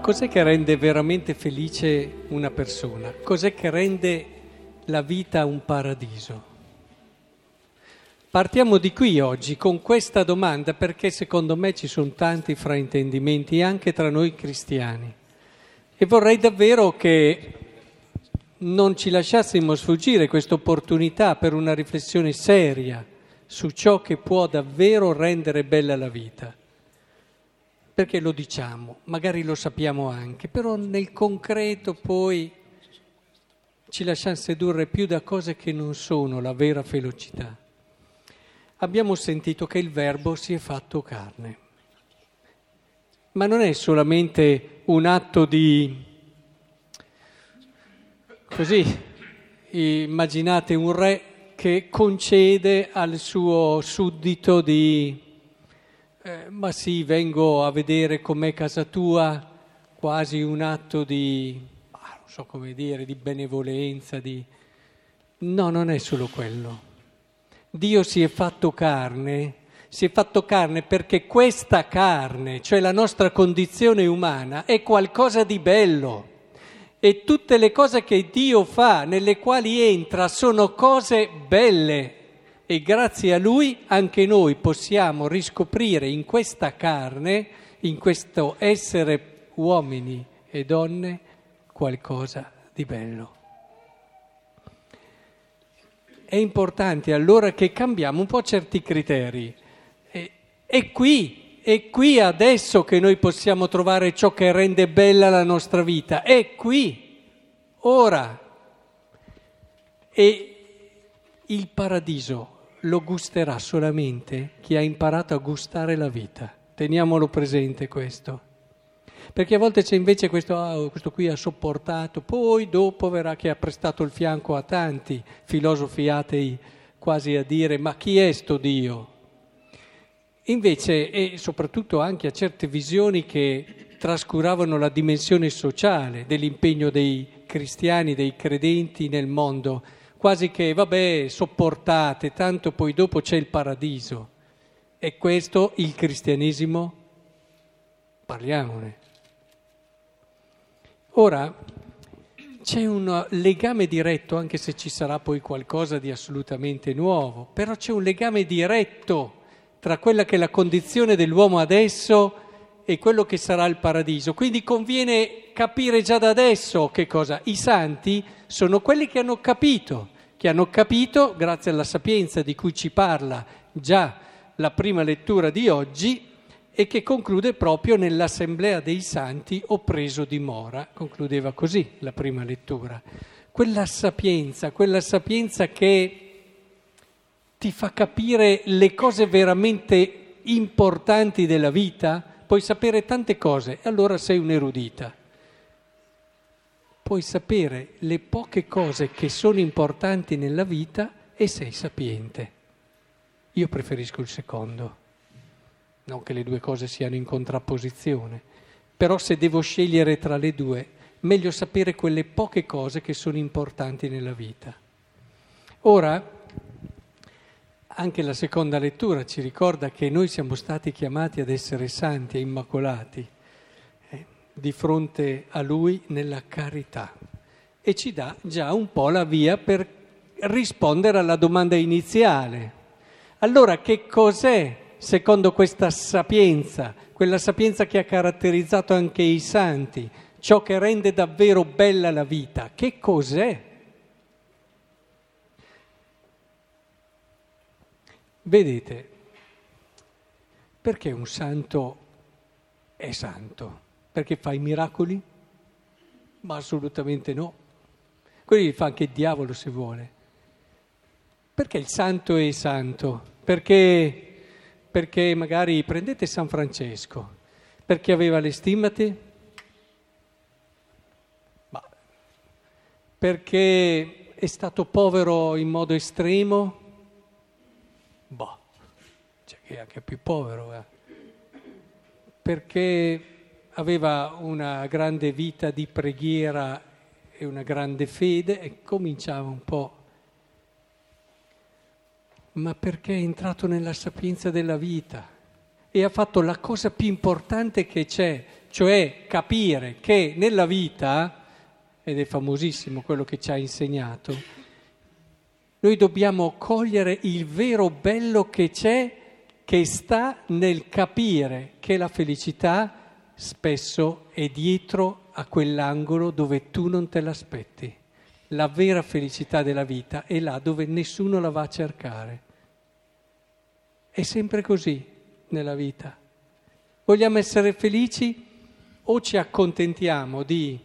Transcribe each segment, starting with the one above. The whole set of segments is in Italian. Cos'è che rende veramente felice una persona? Cos'è che rende la vita un paradiso? Partiamo di qui oggi con questa domanda, perché secondo me ci sono tanti fraintendimenti anche tra noi cristiani, e vorrei davvero che non ci lasciassimo sfuggire questa opportunità per una riflessione seria su ciò che può davvero rendere bella la vita. Perché lo diciamo, magari lo sappiamo anche, però nel concreto poi ci lasciamo sedurre più da cose che non sono la vera felicità. Abbiamo sentito che il Verbo si è fatto carne, ma non è solamente un atto di, così, immaginate un re che concede al suo suddito di ma sì, vengo a vedere com'è casa tua, quasi un atto di, non so come dire, di benevolenza, di... No, non è solo quello. Dio si è fatto carne perché questa carne, cioè la nostra condizione umana, è qualcosa di bello. E tutte le cose che Dio fa, nelle quali entra, sono cose belle. E grazie a Lui anche noi possiamo riscoprire in questa carne, in questo essere uomini e donne, qualcosa di bello. È importante allora che cambiamo un po' certi criteri. È qui adesso che noi possiamo trovare ciò che rende bella la nostra vita. È qui, ora. E il paradiso lo gusterà solamente chi ha imparato a gustare la vita. Teniamolo presente questo, perché a volte c'è invece questo qui ha sopportato, poi dopo verrà che ha prestato il fianco a tanti filosofi atei, quasi a dire: ma chi è sto Dio? Invece, e soprattutto anche a certe visioni che trascuravano la dimensione sociale dell'impegno dei cristiani, dei credenti nel mondo, quasi che, vabbè, sopportate, tanto poi dopo c'è il paradiso. E questo, il cristianesimo, parliamone. Ora, c'è un legame diretto, anche se ci sarà poi qualcosa di assolutamente nuovo, però c'è un legame diretto tra quella che è la condizione dell'uomo adesso e quello che sarà il paradiso. Quindi conviene capire già da adesso che cosa. I santi sono quelli che hanno capito, grazie alla sapienza di cui ci parla già la prima lettura di oggi, e che conclude proprio nell'assemblea dei santi ho preso dimora, concludeva così la prima lettura. Quella sapienza che ti fa capire le cose veramente importanti della vita, puoi sapere tante cose, e allora sei un erudita. Puoi sapere le poche cose che sono importanti nella vita e sei sapiente. Io preferisco il secondo, non che le due cose siano in contrapposizione, però se devo scegliere tra le due, meglio sapere quelle poche cose che sono importanti nella vita. Ora, anche la seconda lettura ci ricorda che noi siamo stati chiamati ad essere santi e immacolati di fronte a Lui nella carità, e ci dà già un po' la via per rispondere alla domanda iniziale. Allora, che cos'è, secondo questa sapienza, quella sapienza che ha caratterizzato anche i santi, ciò che rende davvero bella la vita? Che cos'è? Vedete, perché un santo è santo? Perché fa i miracoli? Ma assolutamente no. Quelli li fa anche il diavolo se vuole. Perché il santo è santo? Perché magari prendete San Francesco, perché aveva le stimmate? Ma perché è stato povero in modo estremo? C'è chi è anche più povero, perché aveva una grande vita di preghiera e una grande fede, e cominciava un po', ma perché è entrato nella sapienza della vita e ha fatto la cosa più importante che c'è, cioè capire che nella vita, ed è famosissimo quello che ci ha insegnato, noi dobbiamo cogliere il vero bello che c'è, che sta nel capire che la felicità spesso è dietro a quell'angolo dove tu non te l'aspetti. La vera felicità della vita è là dove nessuno la va a cercare. È sempre così nella vita. Vogliamo essere felici o ci accontentiamo di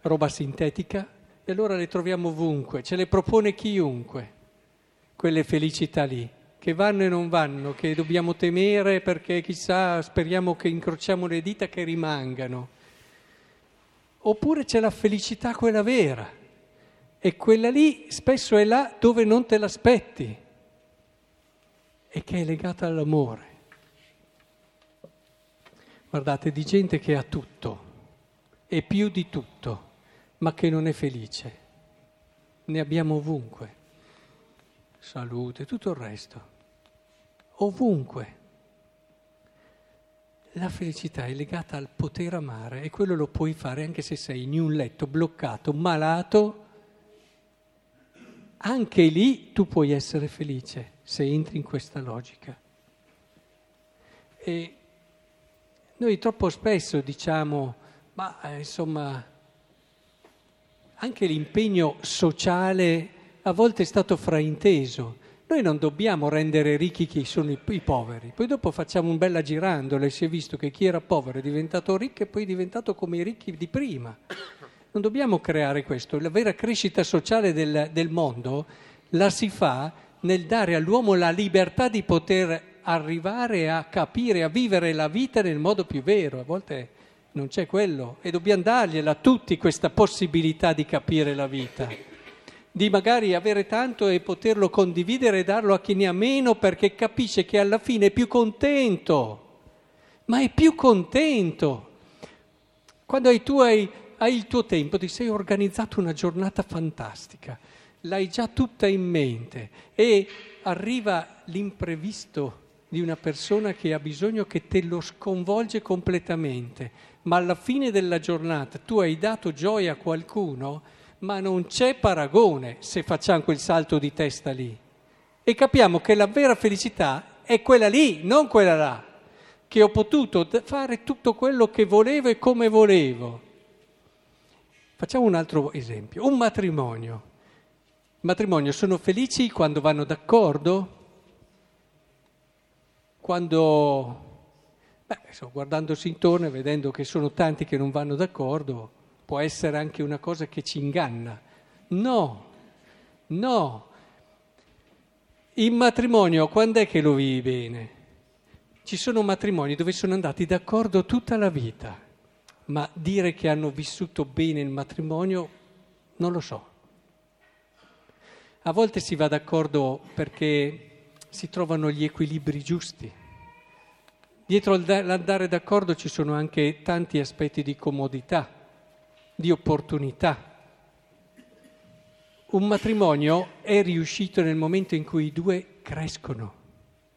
roba sintetica e allora le troviamo ovunque, ce le propone chiunque, quelle felicità lì, che vanno e non vanno, che dobbiamo temere perché chissà, speriamo che incrociamo le dita che rimangano. Oppure c'è la felicità quella vera e quella lì spesso è là dove non te l'aspetti e che è legata all'amore. Guardate, di gente che ha tutto e più di tutto, ma che non è felice. Ne abbiamo ovunque. Salute, tutto il resto. Ovunque. La felicità è legata al poter amare e quello lo puoi fare anche se sei in un letto, bloccato, malato. Anche lì tu puoi essere felice se entri in questa logica. E noi troppo spesso diciamo, ma insomma, anche l'impegno sociale a volte è stato frainteso. Noi non dobbiamo rendere ricchi chi sono i poveri, poi dopo facciamo un bella girandola e si è visto che chi era povero è diventato ricco e poi è diventato come i ricchi di prima. Non dobbiamo creare questo. La vera crescita sociale del mondo la si fa nel dare all'uomo la libertà di poter arrivare a capire, a vivere la vita nel modo più vero. A volte non c'è quello e dobbiamo dargliela a tutti questa possibilità di capire la vita, di magari avere tanto e poterlo condividere e darlo a chi ne ha meno, perché capisce che alla fine è più contento, ma è più contento. Quando hai il tuo tempo, ti sei organizzato una giornata fantastica, l'hai già tutta in mente e arriva l'imprevisto di una persona che ha bisogno, che te lo sconvolge completamente, ma alla fine della giornata tu hai dato gioia a qualcuno. Ma non c'è paragone se facciamo quel salto di testa lì. E capiamo che la vera felicità è quella lì, non quella là, che ho potuto fare tutto quello che volevo e come volevo. Facciamo un altro esempio, un matrimonio. I matrimoni sono felici quando vanno d'accordo, quando, guardandosi intorno e vedendo che sono tanti che non vanno d'accordo, può essere anche una cosa che ci inganna. No. Il matrimonio, quando è che lo vivi bene? Ci sono matrimoni dove sono andati d'accordo tutta la vita, ma dire che hanno vissuto bene il matrimonio, non lo so. A volte si va d'accordo perché si trovano gli equilibri giusti. Dietro all'andare d'accordo ci sono anche tanti aspetti di comodità, di opportunità. Un matrimonio è riuscito nel momento in cui i due crescono.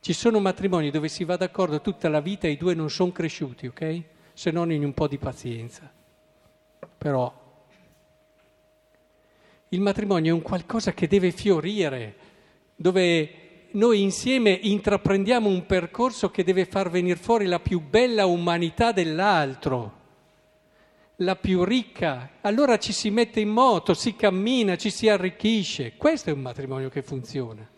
Ci sono matrimoni dove si va d'accordo tutta la vita e i due non sono cresciuti, ok? Se non in un po' di pazienza. Però il matrimonio è un qualcosa che deve fiorire, dove noi insieme intraprendiamo un percorso che deve far venire fuori la più bella umanità dell'altro, la più ricca. Allora ci si mette in moto, si cammina, ci si arricchisce. Questo è un matrimonio che funziona.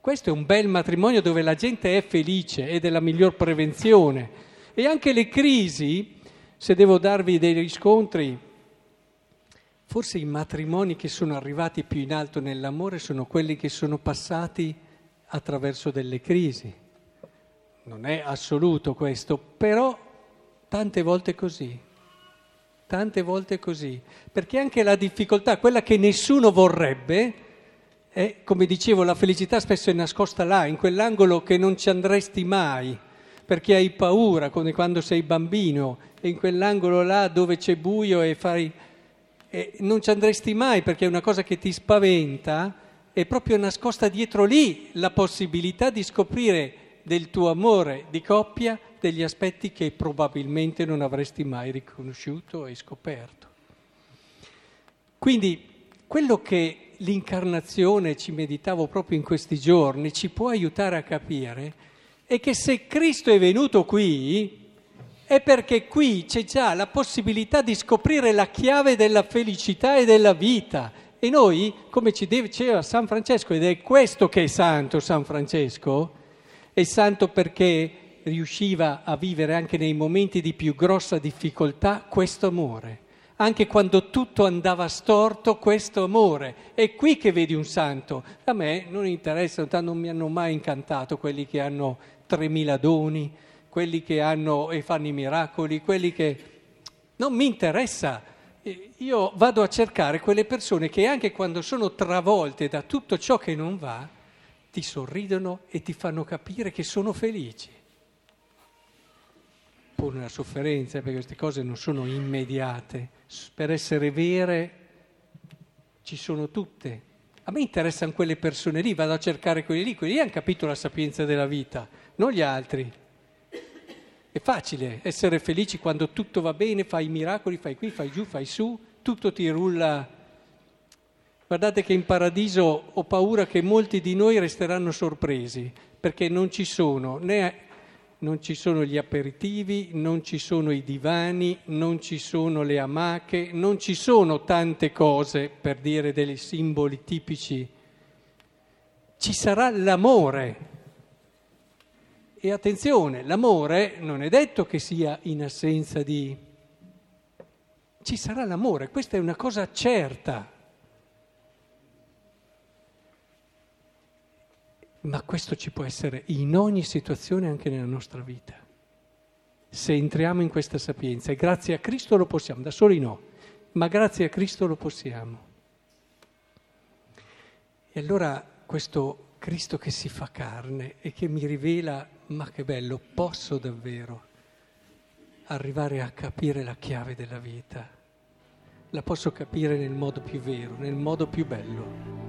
Questo è un bel matrimonio dove la gente è felice ed è la miglior prevenzione. E anche le crisi, se devo darvi dei riscontri, forse i matrimoni che sono arrivati più in alto nell'amore sono quelli che sono passati attraverso delle crisi. Non è assoluto questo, però tante volte così, perché anche la difficoltà, quella che nessuno vorrebbe, è, come dicevo, la felicità spesso è nascosta là, in quell'angolo che non ci andresti mai, perché hai paura, come quando sei bambino, e in quell'angolo là dove c'è buio e non ci andresti mai perché è una cosa che ti spaventa, è proprio nascosta dietro lì la possibilità di scoprire del tuo amore di coppia degli aspetti che probabilmente non avresti mai riconosciuto e scoperto. Quindi quello che l'incarnazione, ci meditavo proprio in questi giorni, ci può aiutare a capire è che se Cristo è venuto qui è perché qui c'è già la possibilità di scoprire la chiave della felicità e della vita. E noi, come ci diceva San Francesco, ed è questo che è santo San Francesco, è santo perché riusciva a vivere anche nei momenti di più grossa difficoltà questo amore. Anche quando tutto andava storto, questo amore. È qui che vedi un santo. A me non interessa, non mi hanno mai incantato quelli che hanno 3.000 doni, quelli che hanno e fanno i miracoli, quelli che... Non mi interessa. Io vado a cercare quelle persone che anche quando sono travolte da tutto ciò che non va, ti sorridono e ti fanno capire che sono felici. Pur nella sofferenza, perché queste cose non sono immediate. Per essere vere ci sono tutte. A me interessano quelle persone lì, vado a cercare quelli lì hanno capito la sapienza della vita, non gli altri. È facile essere felici quando tutto va bene, fai i miracoli, fai qui, fai giù, fai su, tutto ti rulla. Guardate che in paradiso ho paura che molti di noi resteranno sorpresi, perché non ci sono gli aperitivi, non ci sono i divani, non ci sono le amache, non ci sono tante cose, per dire dei simboli tipici. Ci sarà l'amore. E attenzione, l'amore non è detto che sia in assenza di... Ci sarà l'amore, questa è una cosa certa. Ma questo ci può essere in ogni situazione, anche nella nostra vita. Se entriamo in questa sapienza, e grazie a Cristo lo possiamo, da soli no, ma grazie a Cristo lo possiamo. E allora questo Cristo che si fa carne e che mi rivela... Ma che bello, posso davvero arrivare a capire la chiave della vita. La posso capire nel modo più vero, nel modo più bello.